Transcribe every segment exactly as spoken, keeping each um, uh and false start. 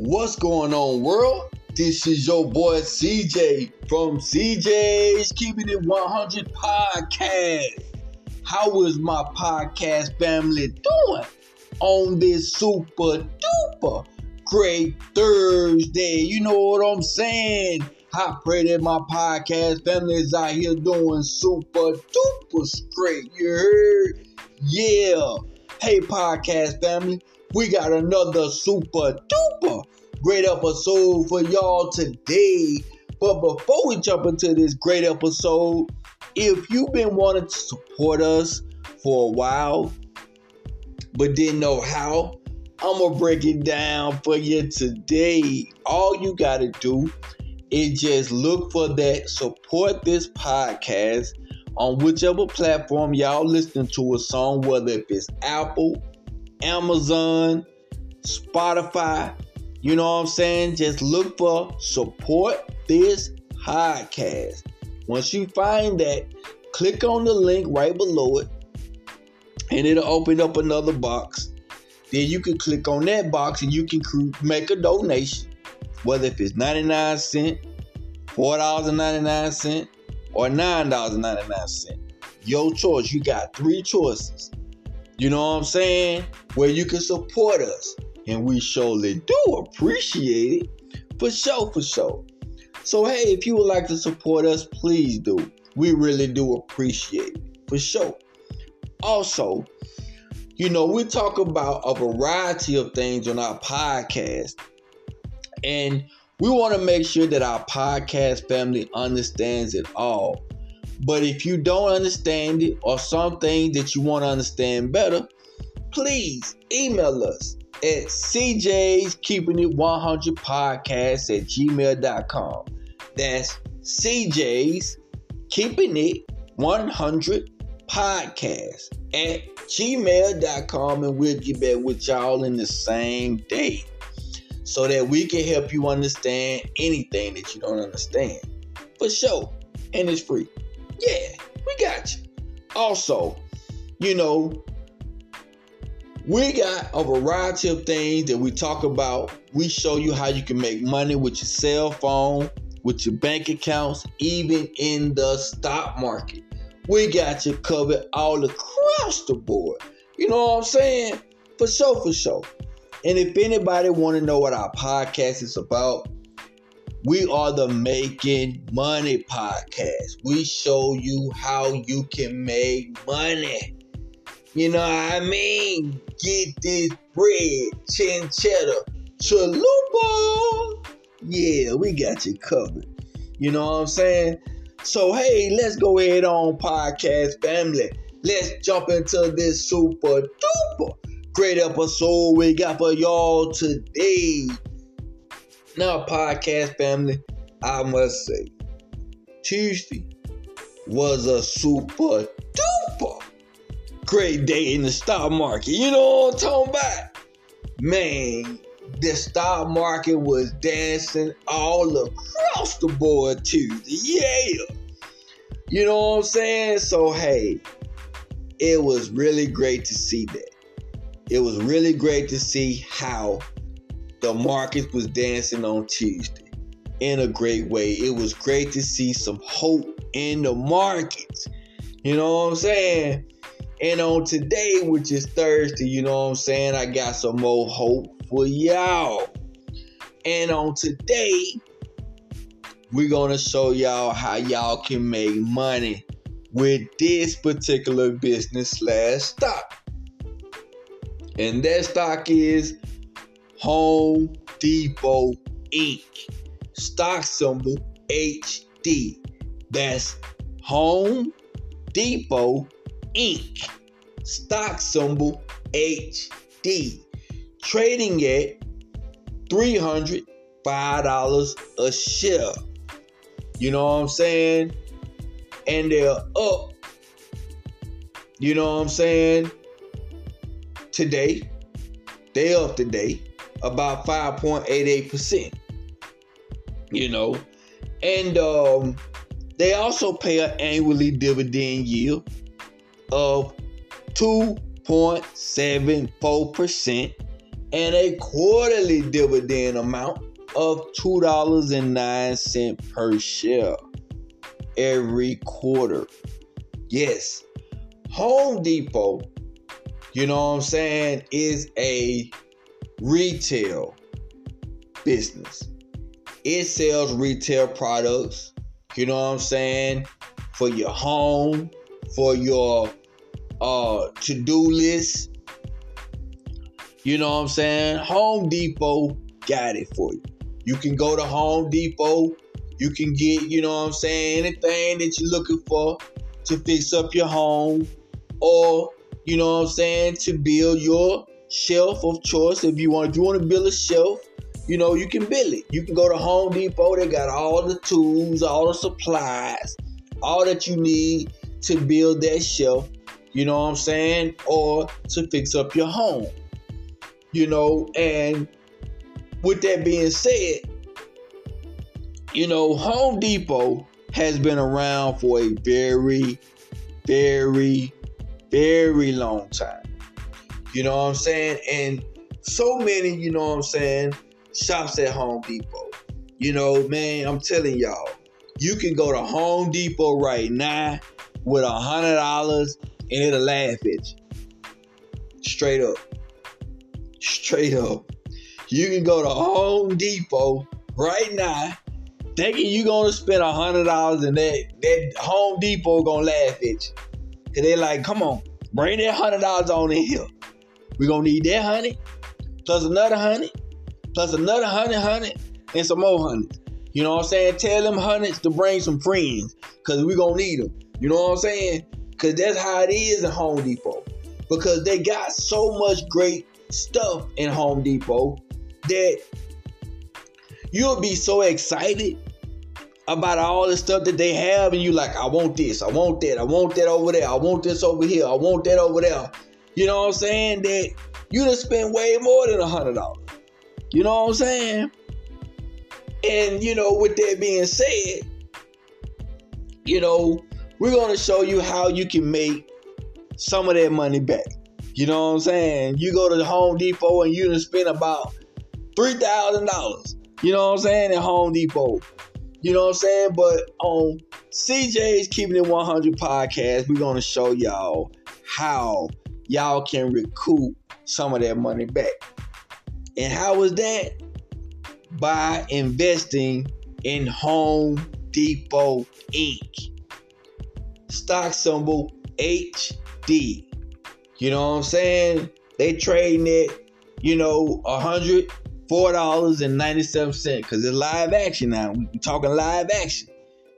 What's going on, world? This is your boy C J from C J's Keeping It one hundred podcast. How is my podcast family doing on this super duper great Thursday? You know what I'm saying? I pray that my podcast family is out here doing super duper straight. You heard? Yeah. Hey, podcast family. We got another super duper great episode for y'all today. But before we jump into this great episode, if you've been wanting to support us for a while, but didn't know how, I'm going to break it down for you today. All you got to do is just look for that support this podcast on whichever platform y'all listening to us on, whether if it's Apple, Amazon, Spotify, you know what I'm saying? Just look for support this podcast. Once you find that, click on the link right below it, and it'll open up another box. Then you can click on that box and you can make a donation, whether if it's ninety-nine cents, four dollars and ninety-nine cents, or nine dollars and ninety-nine cents. Your choice. You got three choices. You know what I'm saying? Where you can support us. And we surely do appreciate it. For sure, for sure. So, hey, if you would like to support us, please do. We really do appreciate it. For sure. Also, you know, we talk about a variety of things on our podcast. And we want to make sure that our podcast family understands it all. But if you don't understand it or something that you want to understand better, please email us at C J's Keeping It one hundred podcast at gmail dot com. That's C J's Keeping It one hundred podcast at gmail dot com, and we'll get back with y'all in the same day so that we can help you understand anything that you don't understand. For sure. And it's free. Yeah, we got you. Also, you know, we got a variety of things that we talk about. We show you how you can make money with your cell phone, with your bank accounts, even in the stock market. We got you covered all across the board. You know what I'm saying? For sure, for sure. And if anybody want to know what our podcast is about, we are the Making Money Podcast. We show you how you can make money. You know what I mean? Get this bread, chinchetta, chalupa. Yeah, we got you covered. You know what I'm saying? So, hey, let's go ahead on, podcast family. Let's jump into this super duper great episode we got for y'all today. Now, podcast family, I must say, Tuesday was a super duper great day in the stock market. You know what I'm talking about? Man, the stock market was dancing all across the board Tuesday. Yeah. You know what I'm saying? So, hey, it was really great to see that. It was really great to see how the market was dancing on Tuesday in a great way. It was great to see some hope in the markets. You know what I'm saying? And on today, which is Thursday, you know what I'm saying? I got some more hope for y'all. And on today, we're going to show y'all how y'all can make money with this particular business slash stock. And that stock is Home Depot Incorporated. Stock symbol H D. That's Home Depot Incorporated. Stock symbol H D. Trading at three hundred five dollars a share. You know what I'm saying? And they're up. You know what I'm saying? Today. They're up today. About five point eight eight percent, you know, and um, they also pay an annually dividend yield of two point seven four percent and a quarterly dividend amount of two dollars and nine cents per share every quarter. Yes, Home Depot, you know what I'm saying, is a retail business. It sells retail products, you know what I'm saying, for your home, for your uh, to-do list. You know what I'm saying? Home Depot got it for you. You can go to Home Depot. You can get, you know what I'm saying, anything that you're looking for to fix up your home, or, you know what I'm saying, to build your shelf of choice. If you want, if you want to build a shelf, you know, you can build it. You can go to Home Depot. They got all the tools, all the supplies, all that you need to build that shelf, you know what I'm saying, or to fix up your home. You know, and with that being said, you know, Home Depot has been around for a very, very, very long time. You know what I'm saying? And so many, you know what I'm saying, shops at Home Depot. You know, man, I'm telling y'all, you can go to Home Depot right now with a hundred dollars and it'll laugh at you. Straight up. Straight up. You can go to Home Depot right now thinking you're gonna spend a hundred dollars and that that Home Depot gonna laugh at you. Cause they're like, come on, bring that hundred dollars on in here. We're gonna need that honey, plus another honey, plus another honey, honey, and some more honey. You know what I'm saying? Tell them hundreds to bring some friends, because we're going to need them. You know what I'm saying? Because that's how it is in Home Depot. Because they got so much great stuff in Home Depot that you'll be so excited about all the stuff that they have. And you like, I want this, I want that, I want that over there, I want this over here, I want that over there. You know what I'm saying? That you done spend way more than one hundred dollars. You know what I'm saying? And, you know, with that being said, you know, we're going to show you how you can make some of that money back. You know what I'm saying? You go to the Home Depot and you done spend about three thousand dollars. You know what I'm saying? At Home Depot. You know what I'm saying? But on C J's Keeping It one hundred podcast, we're going to show y'all how y'all can recoup some of that money back. And how is that? By investing in Home Depot Incorporated. Stock symbol H D. You know what I'm saying? They trading it, you know, one hundred four dollars and ninety-seven cents. Because it's live action now. We're talking live action.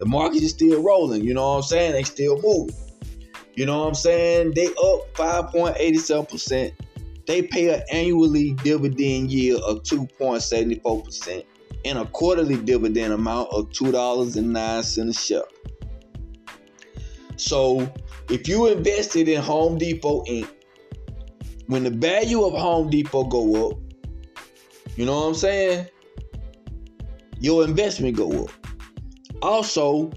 The market is still rolling. You know what I'm saying? They still moving. You know what I'm saying? They up five point eight seven percent. They pay an annually dividend yield of two point seven four percent and a quarterly dividend amount of two dollars and nine cents a share. So if you invested in Home Depot Incorporated, when the value of Home Depot go up, you know what I'm saying, your investment go up. Also,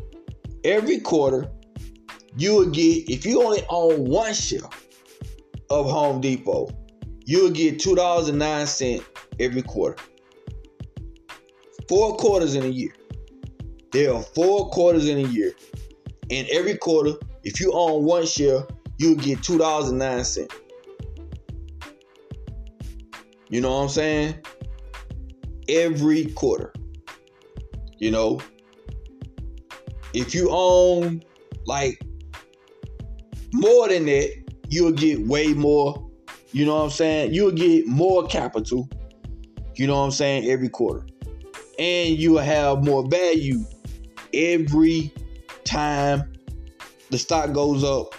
every quarter, you will get, if you only own one share of Home Depot, you'll get two dollars and nine cents every quarter. Four quarters in a year. There are four quarters in a year. And every quarter, if you own one share, you'll get two dollars and nine cents. You know what I'm saying? Every quarter. You know, if you own like more than that, you'll get way more. You know what I'm saying? You'll get more capital, you know what I'm saying, every quarter. And you'll have more value every time the stock goes up.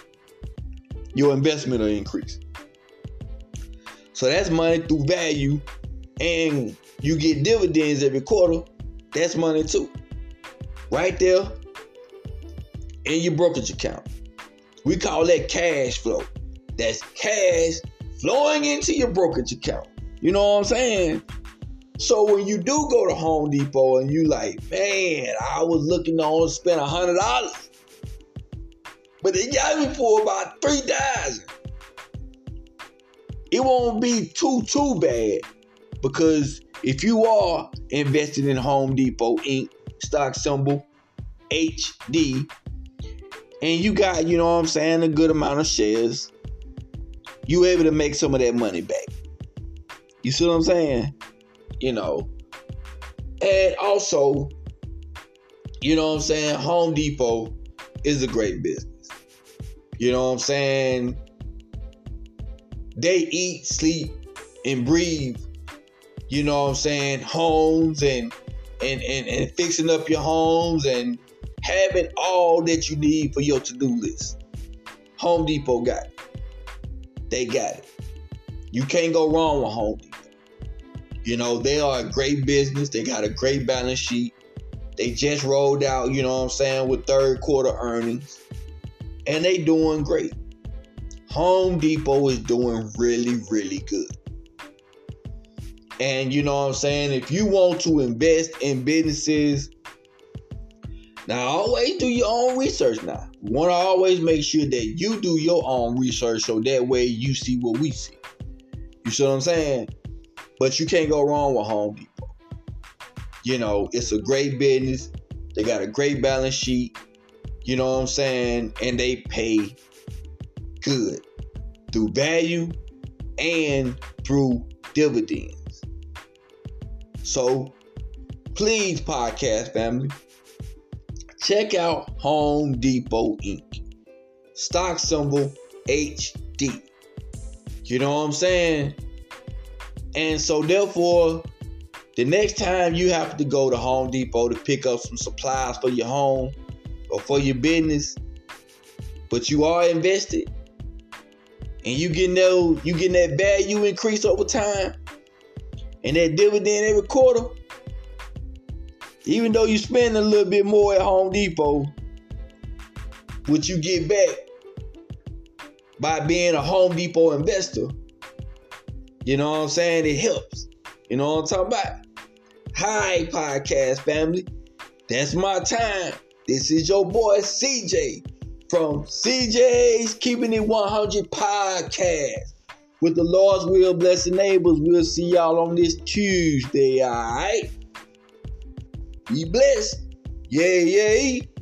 Your investment will increase. So that's money through value. And you get dividends every quarter. That's money too. Right there in your brokerage account. We call that cash flow. That's cash flowing into your brokerage account. You know what I'm saying? So when you do go to Home Depot and you like, man, I was looking to only spend one hundred dollars, but they got me for about three thousand dollars. it won't be too, too bad. Because if you are invested in Home Depot Incorporated, stock symbol H D, and you got, you know what I'm saying, a good amount of shares, you able to make some of that money back. You see what I'm saying? You know. And also, you know what I'm saying, Home Depot is a great business. You know what I'm saying? They eat, sleep, and breathe, you know what I'm saying, homes and and, and, and fixing up your homes and having all that you need for your to-do list. Home Depot got it. They got it. You can't go wrong with Home Depot. You know, they are a great business. They got a great balance sheet. They just rolled out, you know what I'm saying, with third quarter earnings. And they doing great. Home Depot is doing really, really good. And you know what I'm saying, if you want to invest in businesses, now always do your own research now. You want to always make sure that you do your own research so that way you see what we see. You see what I'm saying? But you can't go wrong with Home Depot. You know, it's a great business. They got a great balance sheet. You know what I'm saying? And they pay good through value and through dividends. So, please, podcast family, check out Home Depot Incorporated. Stock symbol H D. You know what I'm saying? And so, therefore, the next time you have to go to Home Depot to pick up some supplies for your home or for your business, but you are invested and you getting that, you getting that value increase over time, and that dividend every quarter, even though you spend a little bit more at Home Depot, what you get back by being a Home Depot investor, you know what I'm saying? It helps. You know what I'm talking about? Hi, podcast family. That's my time. This is your boy C J from C J's Keeping It one hundred podcast. With the Lord's will, blessing neighbors. We'll see y'all on this Tuesday, all right? Be blessed. Yeah, yeah.